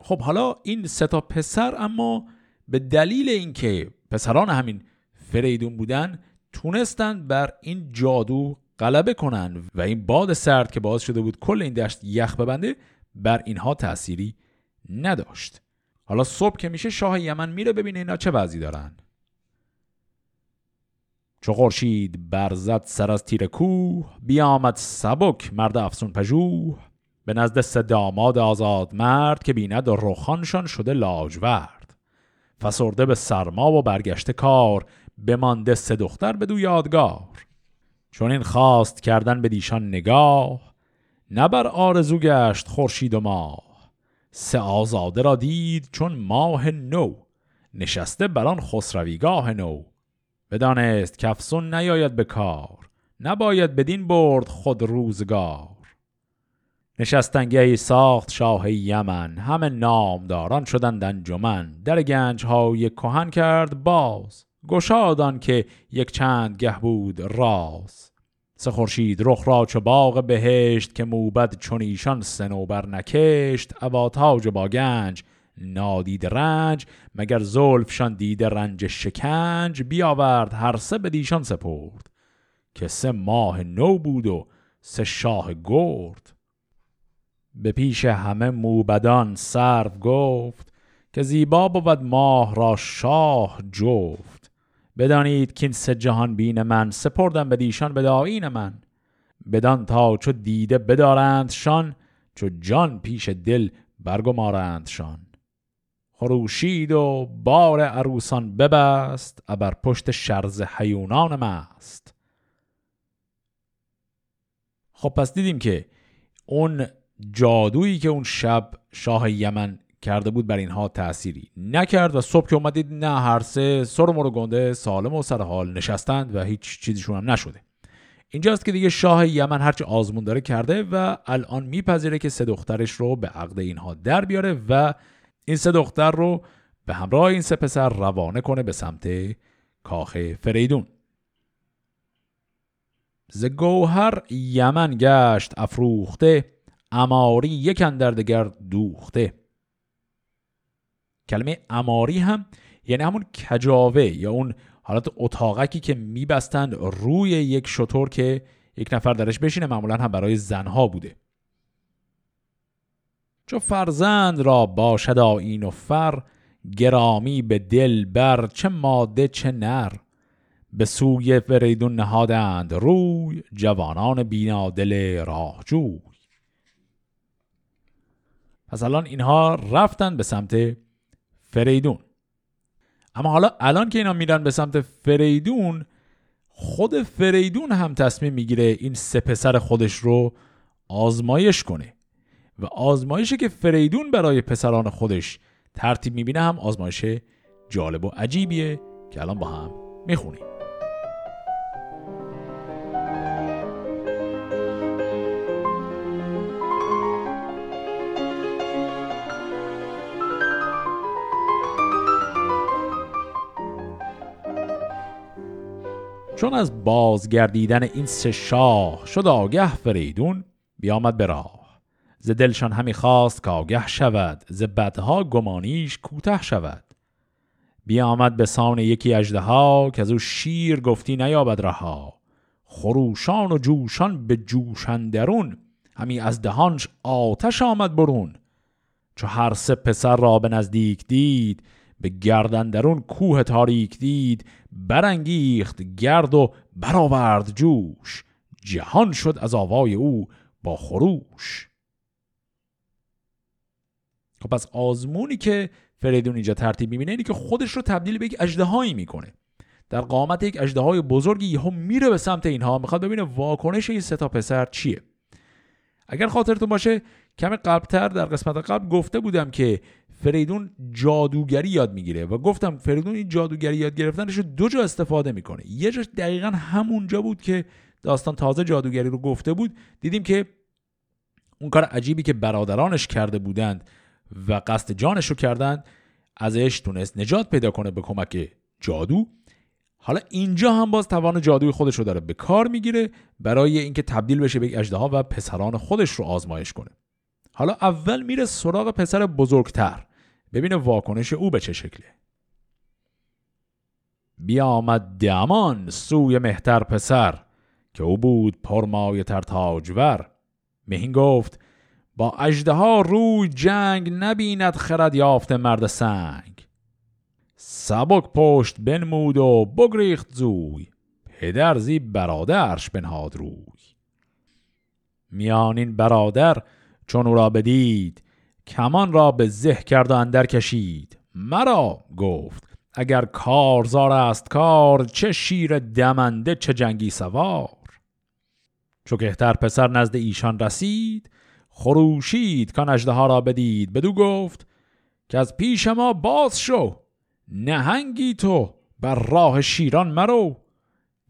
خب حالا این سه تا پسر اما به دلیل اینکه پسران همین فریدون بودن، تونستن بر این جادو غلبه کنن و این باد سرد که باعث شده بود کل این دشت یخ ببنده بر اینها تأثیری نداشت. حالا صبح که میشه شاه یمن میره ببینه اینا چه وضعی دارن. چو خورشید برزد سر از تیر کوه، بیامد سبک مرد افسون پژوه، به نزد سه داماد آزاد مرد، که بیند رخانشان شده لاجورد. فسرده به سرما و برگشته کار، بمانده سه دختر بدو یادگار. چون این خواست کردن به دیشان نگاه، نبر آرزو گشت خورشید و ماه. سه آزاده را دید چون ماه نو، نشسته بران خسرویگاه نو. بدانست کفسون نیاید به کار، نباید بدین برد خود روزگار. نشستنگهی ساخت شاه یمن، همه نامداران شدند انجمن. در گنج های کهن کرد باز، گشادان که یک چند گه بود راز. سه خورشید رخ را چو باغ بهشت، که موبد چون ایشان صنوبر نکشت. ابا تاج با گنج نادید رنج، مگر زلفشان دیده رنج شکنج. بیاورد هر سه به دیشان سپرد، که سه ماه نو بود و سه شاه گرد. به پیش همه موبدان صرف گفت، که زیبا بود ماه را شاه جفت. بدانید که این سه جهان بین من سپردم به دیشان به داین من. بدان تا چو دیده بدارندشان، چو جان پیش دل برگمارندشان. خروشید و بار عروسان ببست، ابر پشت شرز حیونان مست. خب پس دیدیم که اون جادویی که اون شب شاه یمن کرده بود بر اینها تأثیری نکرد و صبح که اومدید نه هر سه سر مر و گنده سالم و سر حال نشستند و هیچ چیزشون هم نشده. اینجاست که دیگه شاه یمن هرچی آزمون داره کرده و الان میپذیره که سه دخترش رو به عقد اینها در بیاره و این سه دختر رو به همراه این سه پسر روانه کنه به سمت کاخ فریدون. ز گوهر یمن گشت افروخته، اماری یک اندر دگر دوخته. کلمه اماری هم یعنی همون کجاوه یا اون حالت اتاقکی که میبستند روی یک شتر که یک نفر درش بشینه، معمولا هم برای زنها بوده. چو فرزند را باشد آیین و فر، گرامی به دل بر چه ماده چه نر. به سوی فریدون نهادند روی، جوانان بینادل راه جوی. پس الان اینها رفتن به سمت فریدون. اما حالا الان که اینا میرن به سمت فریدون، خود فریدون هم تصمیم میگیره این سه پسر خودش رو آزمایش کنه و آزمایشی که فریدون برای پسران خودش ترتیب میبینه هم آزمایش جالب و عجیبیه که الان با هم میخونیم. چون از بازگردیدن این سه شاه شد آگه فریدون، بیامد به راه. ز دلشان همی خواست که آگه شود، ز بدها گمانیش کوتاه شود. بیامد به سان یکی اژدها، که از او شیر گفتی نیابد رها. خروشان و جوشان به جوشندرون، همی از دهانش آتش آمد برون. چو هر سه پسر را به نزدیک دید، به گردن درون کوه تاریک دید. برانگیخت گرد و برآورد جوش، جهان شد از آوای او با خروش. خب پس آزمونی که فریدون اینجا ترتیب می‌بینه اینه که خودش رو تبدیل به یک اژدهایی میکنه. در قامت یک اژدهای بزرگی یهو میره به سمت اینها، میخواد ببینه واکنش این سه تا پسر چیه. اگر خاطرتون باشه کمی قبلتر در قسمت قبل گفته بودم که فریدون جادوگری یاد میگیره و گفتم فریدون این جادوگری یاد گرفتنش رو دو جا استفاده میکنه. یه جاش دقیقاً همونجا بود که داستان تازه جادوگری رو گفته بود، دیدیم که اون کار عجیبی که برادرانش کرده بودند و قصد جانش رو کردند ازش تونست نجات پیدا کنه به کمک جادو. حالا اینجا هم باز توان جادوی خودش رو داره به کار میگیره برای اینکه تبدیل بشه به یک اژدها و پسران خودش رو آزمایش کنه. حالا اول میره سراغ پسر بزرگتر ببینه واکنش او به چه شکله. بیامد دمان سوی مهتر پسر، که او بود پرمایه تر تاجور. مهین گفت با اژدها روی جنگ، نبیند خرد یافت مرد سنگ. سبک پشت بنمود و بگریخت زوی، پدر زی برادرش بنهاد روی. میانین برادر چون او را بدید، کمان را به زه کرد و اندر کشید. مرا گفت اگر کارزار است کار، چه شیر دمنده چه جنگی سوار. چو کهتر پسر نزد ایشان رسید، خروشید کان اژدها را بدید. بدو گفت که از پیش ما باز شو، نهنگی تو بر راه شیران مرو.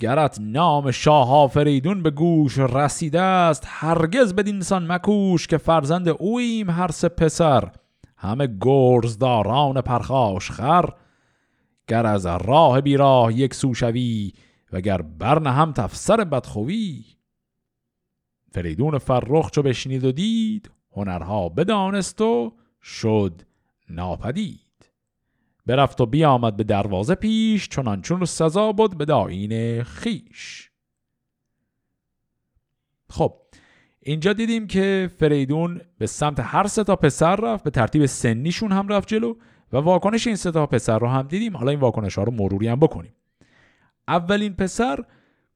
گرت نام شاه فریدون به گوش رسیده است، هرگز بدین سان مکوش. که فرزند اویم هر سه پسر، همه گرزداران پرخاش خر. گر از راه بی راه یک سو شوی، وگر برن هم تفسر بدخوی. فریدون فرخ چو بشنید و دید، هنرها بدانست و شد ناپدید. برفت و بیامد به دروازه پیش، چنانچون رو سزا بود به داین خیش. خب اینجا دیدیم که فریدون به سمت هر سه تا پسر رفت، به ترتیب سنیشون هم رفت جلو و واکنش این سه تا پسر رو هم دیدیم. حالا این واکنش ها رو مروری هم بکنیم. اولین پسر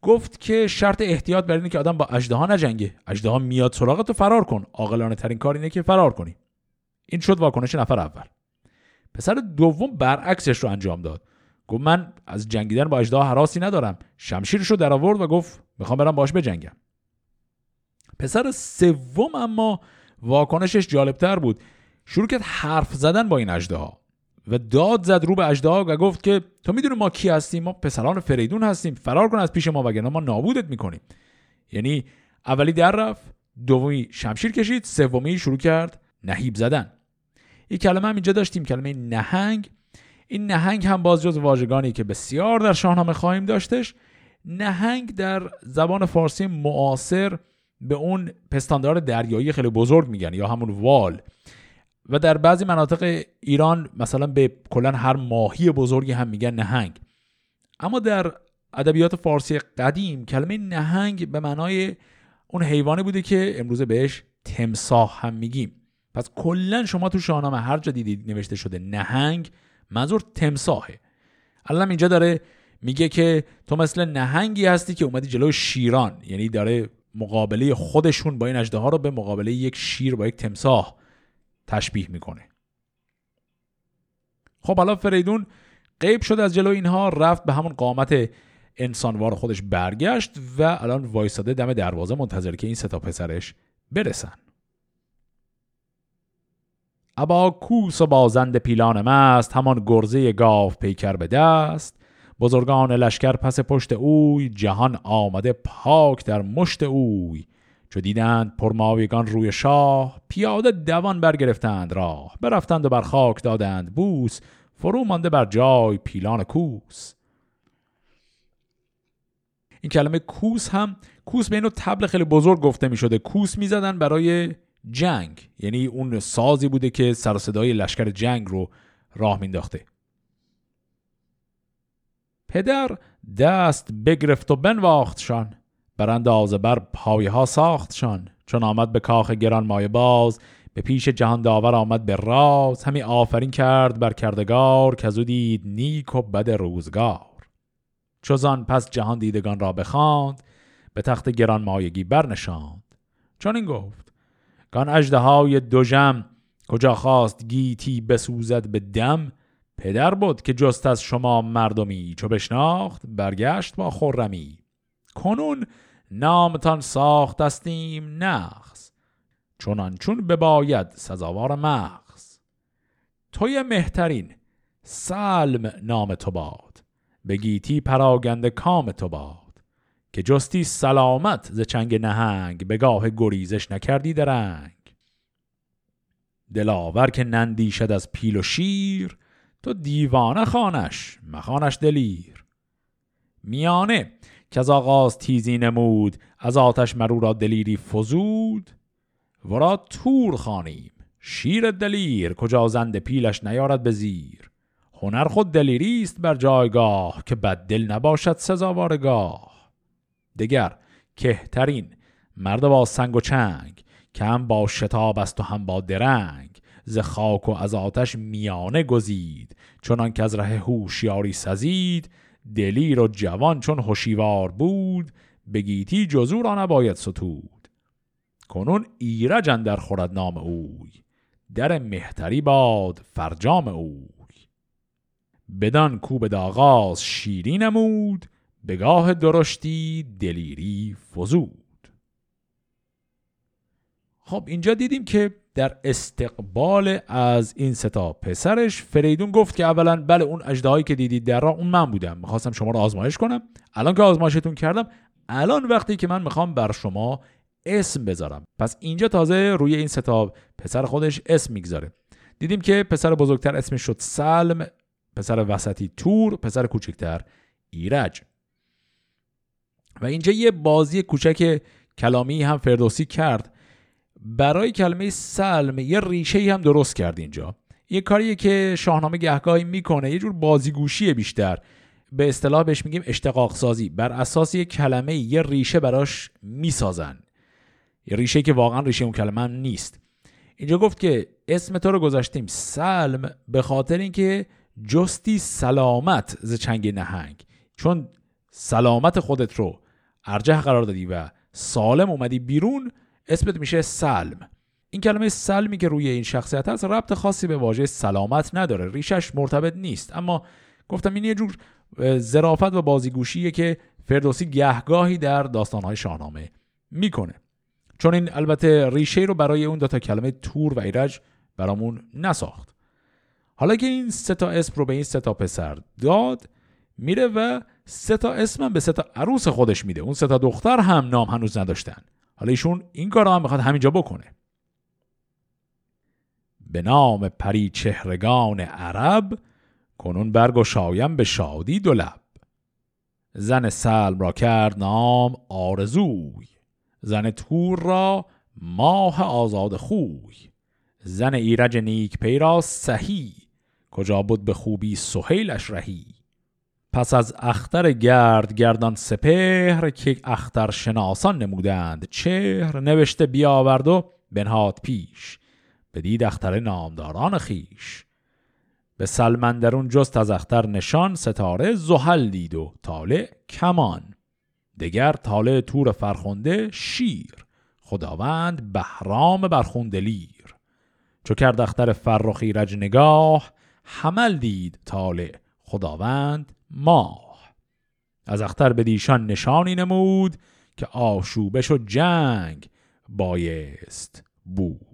گفت که شرط احتیاط بر اینه که آدم با اژدها نجنگه، اژدها میاد سراغت و فرار کن، عاقلانه ترین کار اینه که فرار کنی. این شد واکنش نفر اول. پسر دوم برعکسش رو انجام داد، گفت من از جنگیدن با اژدها هراسی ندارم، شمشیرشو در آورد و گفت میخوام برم باهاش بجنگم. پسر سوم اما واکنشش جالبتر بود، شروع کرد حرف زدن با این اژدها و داد زد رو به اژدها و گفت که تو میدونی ما کی هستیم؟ ما پسران فریدون هستیم، فرار کن از پیش ما وگرنه ما نابودت میکنیم. یعنی اولی در رفت، دومی شمشیر کشید، سومی شروع کرد نهیب زدن. این کلمه هم اینجا داشتیم، کلمه نهنگ. این نهنگ هم باز جز واژگانی که بسیار در شاهنامه خواهیم داشتش. نهنگ در زبان فارسی معاصر به اون پستاندار دریایی خیلی بزرگ میگن، یا همون وال، و در بعضی مناطق ایران مثلا به کلا هر ماهی بزرگی هم میگن نهنگ. اما در ادبیات فارسی قدیم کلمه نهنگ به معنای اون حیوانی بوده که امروزه بهش تمساح هم میگیم. پس کلا شما تو شاهنامه هر جا دیدید نوشته شده نهنگ، منظور تمساحه. الان اینجا داره میگه که تو مثل نهنگی هستی که اومدی جلوی شیران، یعنی داره مقابله خودشون با این اژدها رو به مقابله یک شیر با یک تمساح تشبیه میکنه. خب حالا فریدون غیب شد از جلوی اینها، رفت به همون قامت انسانوار خودش برگشت و الان وایساده دم دروازه منتظر که این سه تا پسرش برسن. ابا کوس و بازند پیلان مست، همان گرزه گاو پیکر به دست. بزرگان لشکر پس پشت اوی، جهان آمده پاک در مشت اوی. چو دیدند پرماویگان روی شاه، پیاده دوان برگرفتند راه. برفتند و بر خاک دادند بوس، فرو مانده بر جای پیلان کوس. این کلمه کوس هم، کوس به اینو طبل خیلی بزرگ گفته می شده. کوس می زدن برای جنگ، یعنی اون سازی بوده که سر و صدای لشکر جنگ رو راه مینداخته. پدر دست بگرفت و بنواختشان، برانداز بر پایه ها ساختشان. چون آمد به کاخ گران مایه باز، به پیش جهان داور آمد به راز. همی آفرین کرد بر کردگار، که زو دید نیک و بد روزگار. چوزان پس جهان دیدگان را بخاند، به تخت گران مایگی برنشاند. چون این گفت کان اژدهای دوژم، کجا خواست گیتی بسوزد به دم. پدر بود که جست از شما مردمی، چو بشناخت برگشت با خرمی. کنون نامتان ساخت استیم نخس، چنانچون بباید سزاوار مخس. توی مهترین سلم نام تو باد، به گیتی پراگنده کام تو باد. که جستی سلامت ز چنگ نهنگ، به گاه گریزش نکردی درنگ. دلاور که نندیشد از پیل و شیر، تو دیوانه خانش مخانش دلیر. میانه که از آغاز تیزی نمود، از آتش مرو را دلیری فزود. ورا تور خانیم شیر دلیر، کجا زند پیلش نیارد به زیر. هنر خود دلیریست بر جایگاه، که بد دل نباشد سزاوارگاه. دگر کهترین مرد با سنگ و چنگ، که هم با شتاب است و هم با درنگ. ز خاک و از آتش میانه گزید، چنان که از ره هوشیاری سزید. دلیر و جوان چون هوشیوار بود، به گیتی جزو را نباید ستود. کنون ایرج اندر خورد نام اوی، در مهتری باد فرجام اوی. بدان کو به آغاز شیری نمود، بگاه درشتی دلیری فزود. خب اینجا دیدیم که در استقبال از این سه تا پسرش فریدون گفت که اولا بله اون اژدهایی که دیدید در راه اون من بودم، میخواستم شما رو آزمایش کنم. الان که آزمایشتون کردم، الان وقتی که من میخوام بر شما اسم بذارم. پس اینجا تازه روی این سه تا پسر خودش اسم میگذاره. دیدیم که پسر بزرگتر اسمش شد سلم، پسر وسطی تور، پسر کوچکتر ایرج. و اینجا یه بازی کوچک کلامی هم فردوسی کرد. برای کلمه سلم یه ریشه هم درست کرد اینجا. یه کاریه که شاهنامه گهگاهی میکنه، یه جور بازیگوشی بیشتر. به اصطلاح بهش میگیم اشتقاق سازی. بر اساس یه کلمه یه ریشه براش میسازن، یه ریشه که واقعا ریشه اون کلمه هم نیست. اینجا گفت که اسم تو رو گذاشتیم سلم به خاطر اینکه جستی سلامت ز چنگ نهنگ، چون سلامت خودت رو ارجح قرار دادی و سالم اومدی بیرون اسمت میشه سلم. این کلمه سلمی که روی این شخصیت هست ربط خاصی به واژه سلامت نداره، ریشش مرتبط نیست، اما گفتم این یه جور ظرافت و بازیگوشیه که فردوسی گهگاهی در داستانهای شاهنامه میکنه، چون این البته ریشه رو برای اون دوتا کلمه تور و ایرج برامون نساخت. حالا که این سه تا اسم رو به این سه تا پسر داد، میره و سه تا اسم هم به سه تا عروس خودش میده. اون سه تا دختر هم نام هنوز نداشتن، حالا ایشون این کار رو هم میخواد همینجا بکنه. به نام پری چهرگان عرب، کنون برگشایم به شادی دو لب. زن سلم را کرد نام آرزوی، زن تور را ماه آزاد خوی. زن ایرج نیک پی را سهی، کجا بود به خوبی سهیلش رهی. پس از اختر گرد گردان سپهر، که اختر شناسان نمودند چهر. نوشته بیاورد و بنهاد پیش، بدید اختر نامداران خیش. به سلمندرون جست از اختر نشان، ستاره زحل دید و طالع کمان. دگر طالع تور فرخنده شیر، خداوند بهرام برخوندلیر. چو کرد اختر فرخ ایرج نگاه، حمل دید طالع خداوند ماه. از اختر بدیشان نشانی نمود، که آشوبش و جنگ بایست بود.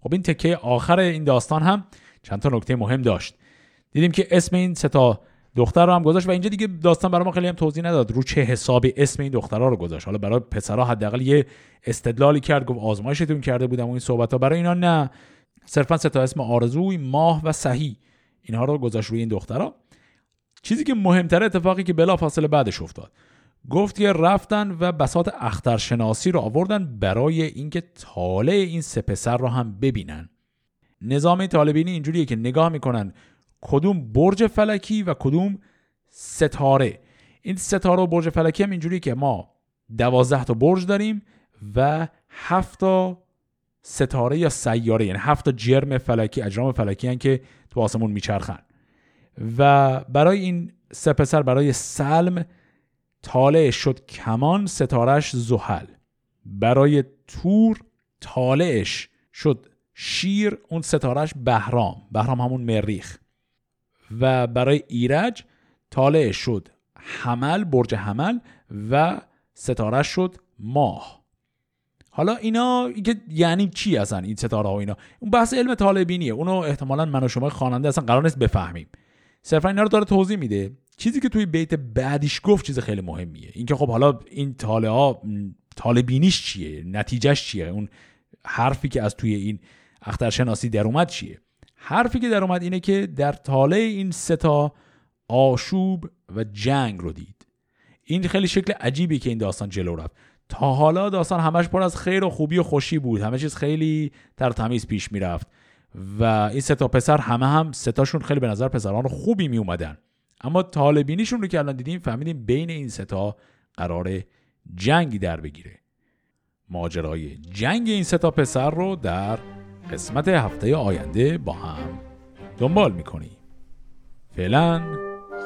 خب این تکه آخر این داستان هم چند تا نکته مهم داشت. دیدیم که اسم این سه تا دختر رو هم گذاشت و اینجا دیگه داستان برای ما خیلی هم توضیح نداد رو چه حسابی اسم این دخترها رو گذاشت. حالا برای پسرها حداقل یه استدلالی کرد، گفت آزمایشتون کرده بودم و این صحبت‌ها. برای اینا نه، صرفا سه تا اسم آرزوی، ماه و سهی اینها رو گذاشت روی این دخترها. چیزی که مهم‌تره اتفاقی که بلافاصله بعدش افتاد، گفت که رفتن و بساط اخترشناسی رو آوردن برای اینکه طالع این سه پسر رو هم ببینن. نظام طالع‌بینی اینجوریه که نگاه میکنن کدوم برج فلکی و کدوم ستاره. این ستاره و برج فلکی هم اینجوریه که ما دوازده تا برج داریم و هفت تا ستاره یا سیاره، یعنی هفت تا جرم فلکی، اجرام فلکی هن که تو آسمون میچرخن. و برای این سه پسر، برای سلم طالع شد کمان، ستارش زحل. برای تور طالعش شد شیر، اون ستارش بهرام، بهرام همون مریخ. و برای ایرج طالعش شد حمل، برج حمل، و ستارش شد ماه. حالا اینا یعنی چی هستن این ستاره ها؟ اینا اون بحث علم طالع بینیه، اونو احتمالاً من و شما خواننده اصلا قرار نیست بفهمیم، صرفا اینا رو داره توضیح میده. چیزی که توی بیت بعدیش گفت چیز خیلی مهمیه، اینکه خب حالا این طالع ها طالع بینیش چیه، نتیجهش چیه، اون حرفی که از توی این اخترشناسی در اومد چیه. حرفی که در اومد اینه که در طالع این سه تا آشوب و جنگ رو دید. این خیلی شکل عجیبی که این داستان جلو رفت. تا حالا داستان همش پر از خیر و خوبی و خوشی بود، همه چیز خیلی تر و تمیز پیش میرفت و این سه تا پسر همه هم سه تاشون خیلی به نظر پسران خوبی می اومدن. اما طالع بینیشون رو که الان دیدیم فهمیدیم بین این سه تا قرار جنگی در بگیره. ماجرای جنگ این سه تا پسر رو در قسمت هفته آینده با هم دنبال می‌کنیم. فعلا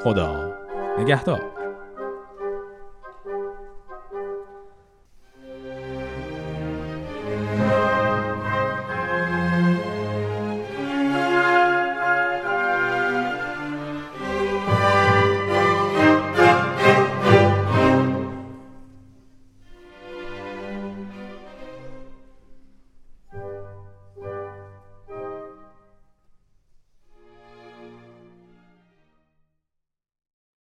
خدا نگهدار.